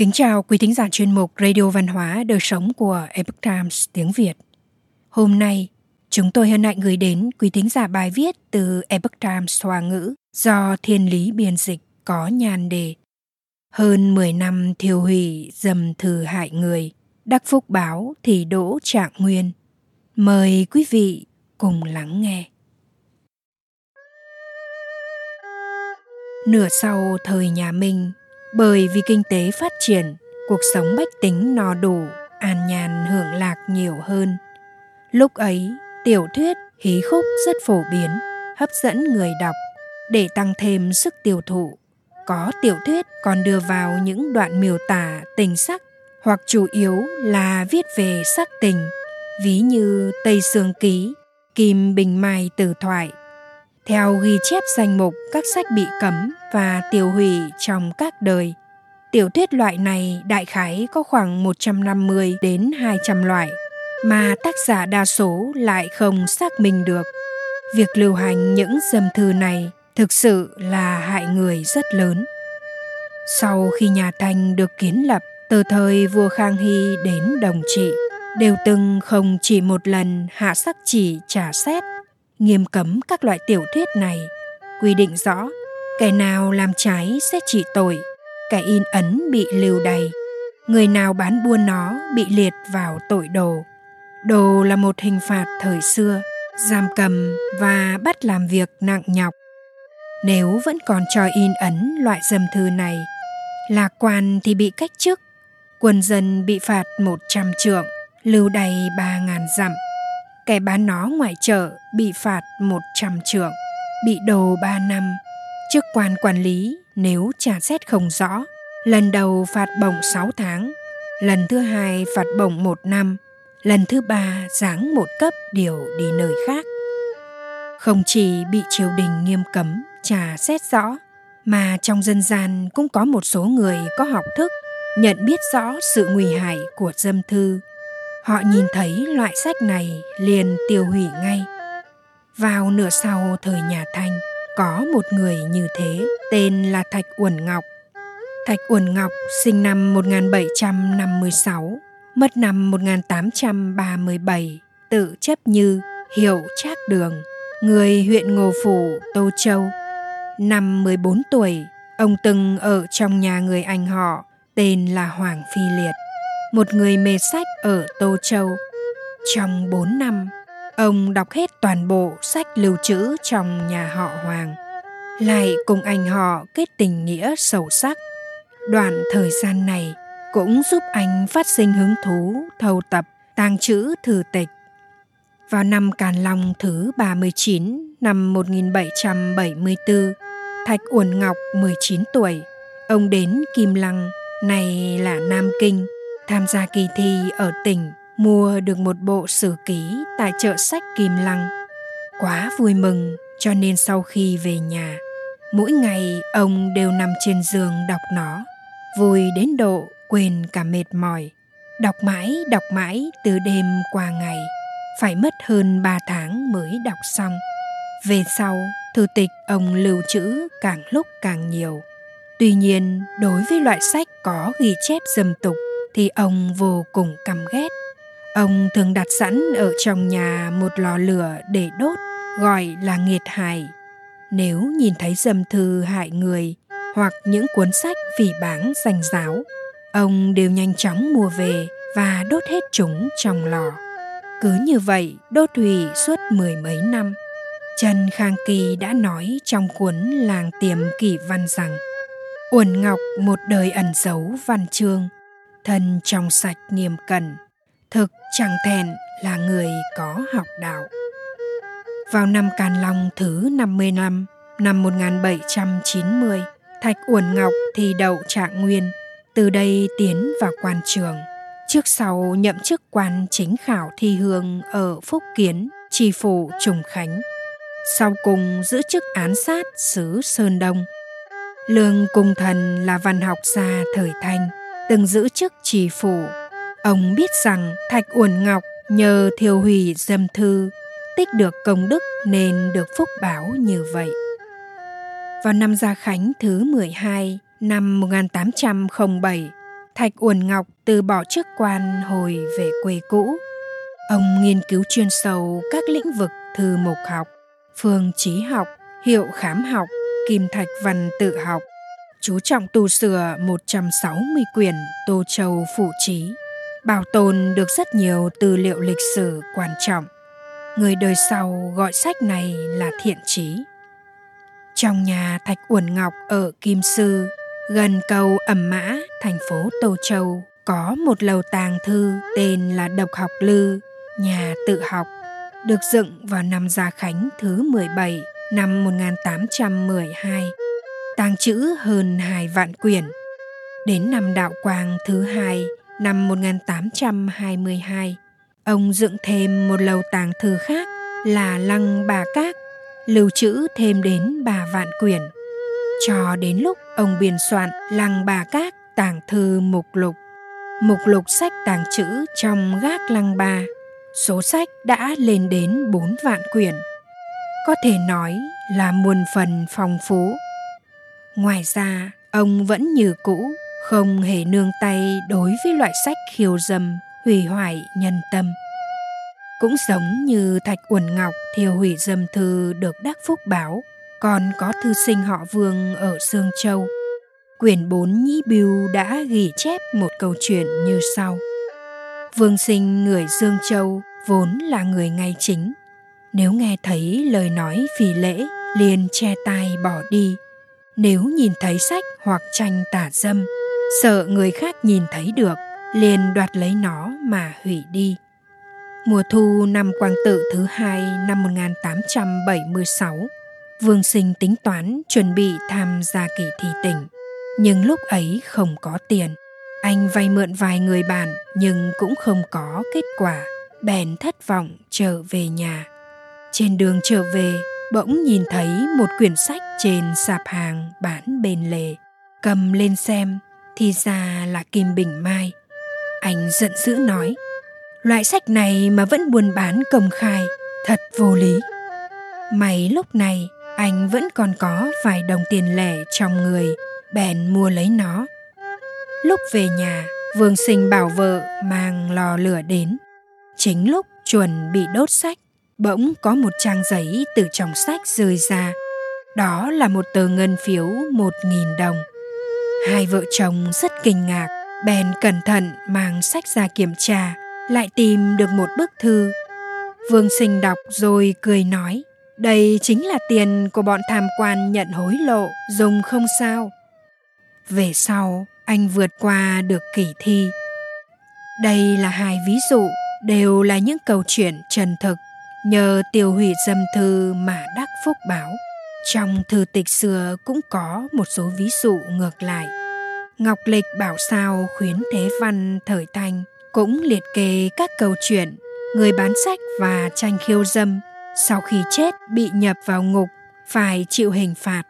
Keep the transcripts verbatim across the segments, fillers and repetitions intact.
Kính chào quý thính giả chuyên mục Radio Văn hóa Đời Sống của Epoch Times tiếng Việt. Hôm nay, chúng tôi hân hạnh gửi đến quý thính giả bài viết từ Epoch Times Hoa ngữ do Thiên Lý biên dịch có nhan đề Hơn mười năm thiêu hủy dầm thừ hại người, đắc phúc báo thì đỗ Trạng Nguyên. Mời quý vị cùng lắng nghe. Nửa sau thời nhà Minh, bởi vì kinh tế phát triển, cuộc sống bách tính no đủ, an nhàn hưởng lạc nhiều hơn. Lúc ấy, tiểu thuyết, hí khúc rất phổ biến, hấp dẫn người đọc. Để tăng thêm sức tiêu thụ, có tiểu thuyết còn đưa vào những đoạn miêu tả tình sắc hoặc chủ yếu là viết về sắc tình, ví như Tây Sương Ký, Kim Bình Mai Từ Thoại. Theo ghi chép danh mục các sách bị cấm và tiêu hủy trong các đời, tiểu thuyết loại này đại khái có khoảng một trăm năm mươi đến hai trăm loại, mà tác giả đa số lại không xác minh được. Việc lưu hành những dâm thư này thực sự là hại người rất lớn. Sau khi nhà Thanh được kiến lập, từ thời vua Khang Hy đến Đồng Trị, đều từng không chỉ một lần hạ sắc chỉ trả xét, nghiêm cấm các loại tiểu thuyết này, quy định rõ kẻ nào làm trái sẽ trị tội, kẻ in ấn bị lưu đày, người nào bán buôn nó bị liệt vào tội đồ. Đồ là một hình phạt thời xưa, giam cầm và bắt làm việc nặng nhọc. Nếu vẫn còn cho in ấn loại dâm thư này, lạc quan thì bị cách chức, quân dân bị phạt một trăm trượng, lưu đày ba ngàn dặm. Kẻ bán nó ngoài chợ bị phạt một trăm trượng, bị đồ ba năm. Chức quan quản lý nếu tra xét không rõ, lần đầu phạt bổng sáu tháng, lần thứ hai phạt bổng một năm, lần thứ ba giáng một cấp điều đi nơi khác. Không chỉ bị triều đình nghiêm cấm, tra xét rõ, mà trong dân gian cũng có một số người có học thức, nhận biết rõ sự nguy hại của dâm thư. Họ nhìn thấy loại sách này liền tiêu hủy ngay. Vào nửa sau thời nhà Thanh, có một người như thế, tên là Thạch Uẩn Ngọc. Thạch Uẩn Ngọc sinh năm một nghìn bảy trăm năm mươi sáu, mất năm một nghìn tám trăm ba mươi bảy, tự chấp Như, hiệu Trác Đường, người huyện Ngô Phủ, Tô Châu. Năm mười bốn tuổi, ông từng ở trong nhà người anh họ tên là Hoàng Phi Liệt, một người mê sách ở Tô Châu. Trong bốn năm, ông đọc hết toàn bộ sách lưu trữ trong nhà họ Hoàng, lại cùng anh họ kết tình nghĩa sâu sắc. Đoạn thời gian này cũng giúp anh phát sinh hứng thú thâu tập, tàng trữ thư tịch. Vào năm Càn Long thứ ba mươi chín, năm một nghìn bảy trăm bảy mươi tư, Thạch Uẩn Ngọc mười chín tuổi, ông đến Kim Lăng, nay là Nam Kinh, tham gia kỳ thi ở tỉnh, mua được một bộ sử ký tại chợ sách Kim Lăng. Quá vui mừng, cho nên sau khi về nhà, mỗi ngày ông đều nằm trên giường đọc nó, vui đến độ quên cả mệt mỏi. Đọc mãi, đọc mãi từ đêm qua ngày, phải mất hơn ba tháng mới đọc xong. Về sau, thư tịch ông lưu trữ càng lúc càng nhiều. Tuy nhiên, đối với loại sách có ghi chép dâm tục thì ông vô cùng căm ghét. Ông thường đặt sẵn ở trong nhà một lò lửa để đốt, gọi là nghiệt hài. Nếu nhìn thấy dâm thư hại người hoặc những cuốn sách phỉ báng danh giáo, ông đều nhanh chóng mua về và đốt hết chúng trong lò. Cứ như vậy đốt hủy suốt mười mấy năm. Trần Khang Kỳ đã nói trong cuốn Làng Tiếm Kỷ Văn rằng Uẩn Ngọc một đời ẩn giấu văn chương, thân trong sạch nghiêm cẩn, thực chẳng thèn là người có học đạo. Vào năm Càn Long thứ năm mươi lăm, năm một nghìn bảy trăm chín mươi, Thạch Uẩn Ngọc thi đậu Trạng Nguyên, từ đây tiến vào quan trường. Trước sau nhậm chức quan chính khảo thi hương ở Phúc Kiến, Tri Phủ Trùng Khánh, sau cùng giữ chức án sát xứ Sơn Đông. Lương Cung Thần là văn học gia thời Thanh, từng giữ chức tri phủ. Ông biết rằng Thạch Uẩn Ngọc nhờ thiêu hủy dâm thư, tích được công đức nên được phúc báo như vậy. Vào năm Gia Khánh thứ mười hai, năm một nghìn tám trăm không bảy, Thạch Uẩn Ngọc từ bỏ chức quan hồi về quê cũ. Ông nghiên cứu chuyên sâu các lĩnh vực thư mục học, phương trí học, hiệu khám học, kim thạch văn tự học, chú trọng tu sửa một trăm sáu mươi quyển Tô Châu phụ trí, bảo tồn được rất nhiều tư liệu lịch sử quan trọng. Người đời sau gọi sách này là thiện trí. Trong nhà Thạch Uẩn Ngọc ở Kim Sư, gần cầu Ẩm Mã, thành phố Tô Châu, có một lầu tàng thư tên là Độc Học Lư Nhà Tự Học, được dựng vào năm Gia Khánh thứ mười bảy, năm một nghìn tám trăm mười hai, tàng trữ hơn hai vạn quyển. Đến năm Đạo Quang thứ hai, năm một nghìn tám trăm hai mươi hai, ông dựng thêm một lầu tàng thư khác là Lăng Bà Các, lưu trữ thêm đến ba vạn quyển. Cho đến lúc ông biên soạn Lăng Bà Các tàng thư mục lục, mục lục sách tàng trữ trong gác Lăng Bà, số sách đã lên đến bốn vạn quyển. Có thể nói là muôn phần phong phú. Ngoài ra, ông vẫn như cũ, không hề nương tay đối với loại sách khiêu dâm, hủy hoại nhân tâm. Cũng giống như Thạch Uẩn Ngọc thiêu hủy dâm thư được Đắc Phúc Báo, còn có thư sinh họ Vương ở Sương Châu. Quyển bốn Nhĩ Biêu đã ghi chép một câu chuyện như sau. Vương Sinh người Dương Châu vốn là người ngay chính. Nếu nghe thấy lời nói phỉ lễ, liền che tai bỏ đi. Nếu nhìn thấy sách hoặc tranh tả dâm, sợ người khác nhìn thấy được, liền đoạt lấy nó mà hủy đi. Mùa thu năm Quang Tự thứ hai năm một nghìn tám trăm bảy mươi sáu, Vương Sinh tính toán chuẩn bị tham gia kỳ thi tỉnh, nhưng lúc ấy không có tiền. Anh vay mượn vài người bạn nhưng cũng không có kết quả, bèn thất vọng trở về nhà. Trên đường trở về, bỗng nhìn thấy một quyển sách trên sạp hàng bán bên lề. Cầm lên xem, thì ra là Kim Bình Mai. Anh giận dữ nói, loại sách này mà vẫn buôn bán công khai, thật vô lý. May lúc này, anh vẫn còn có vài đồng tiền lẻ trong người, bèn mua lấy nó. Lúc về nhà, Vương Sinh bảo vợ mang lò lửa đến. Chính lúc chuẩn bị đốt sách, bỗng có một trang giấy từ trong sách rơi ra. Đó là một tờ ngân phiếu một nghìn đồng. Hai vợ chồng rất kinh ngạc, bèn cẩn thận mang sách ra kiểm tra, lại tìm được một bức thư. Vương Sinh đọc rồi cười nói, đây chính là tiền của bọn tham quan nhận hối lộ, dùng không sao. Về sau, anh vượt qua được kỳ thi. Đây là hai ví dụ, đều là những câu chuyện chân thực, nhờ tiêu hủy dâm thư mà Đắc Phúc Báo. Trong thư tịch xưa cũng có một số ví dụ ngược lại. Ngọc Lịch Bảo Sao Khuyến Thế Văn thời Thanh cũng liệt kê các câu chuyện người bán sách và tranh khiêu dâm sau khi chết bị nhập vào ngục, phải chịu hình phạt.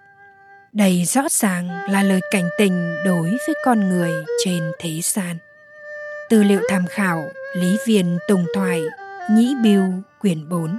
Đây rõ ràng là lời cảnh tình đối với con người trên thế gian. Tư liệu tham khảo Lý Viên Tùng Thoại, Nhĩ Biêu, quyển bốn.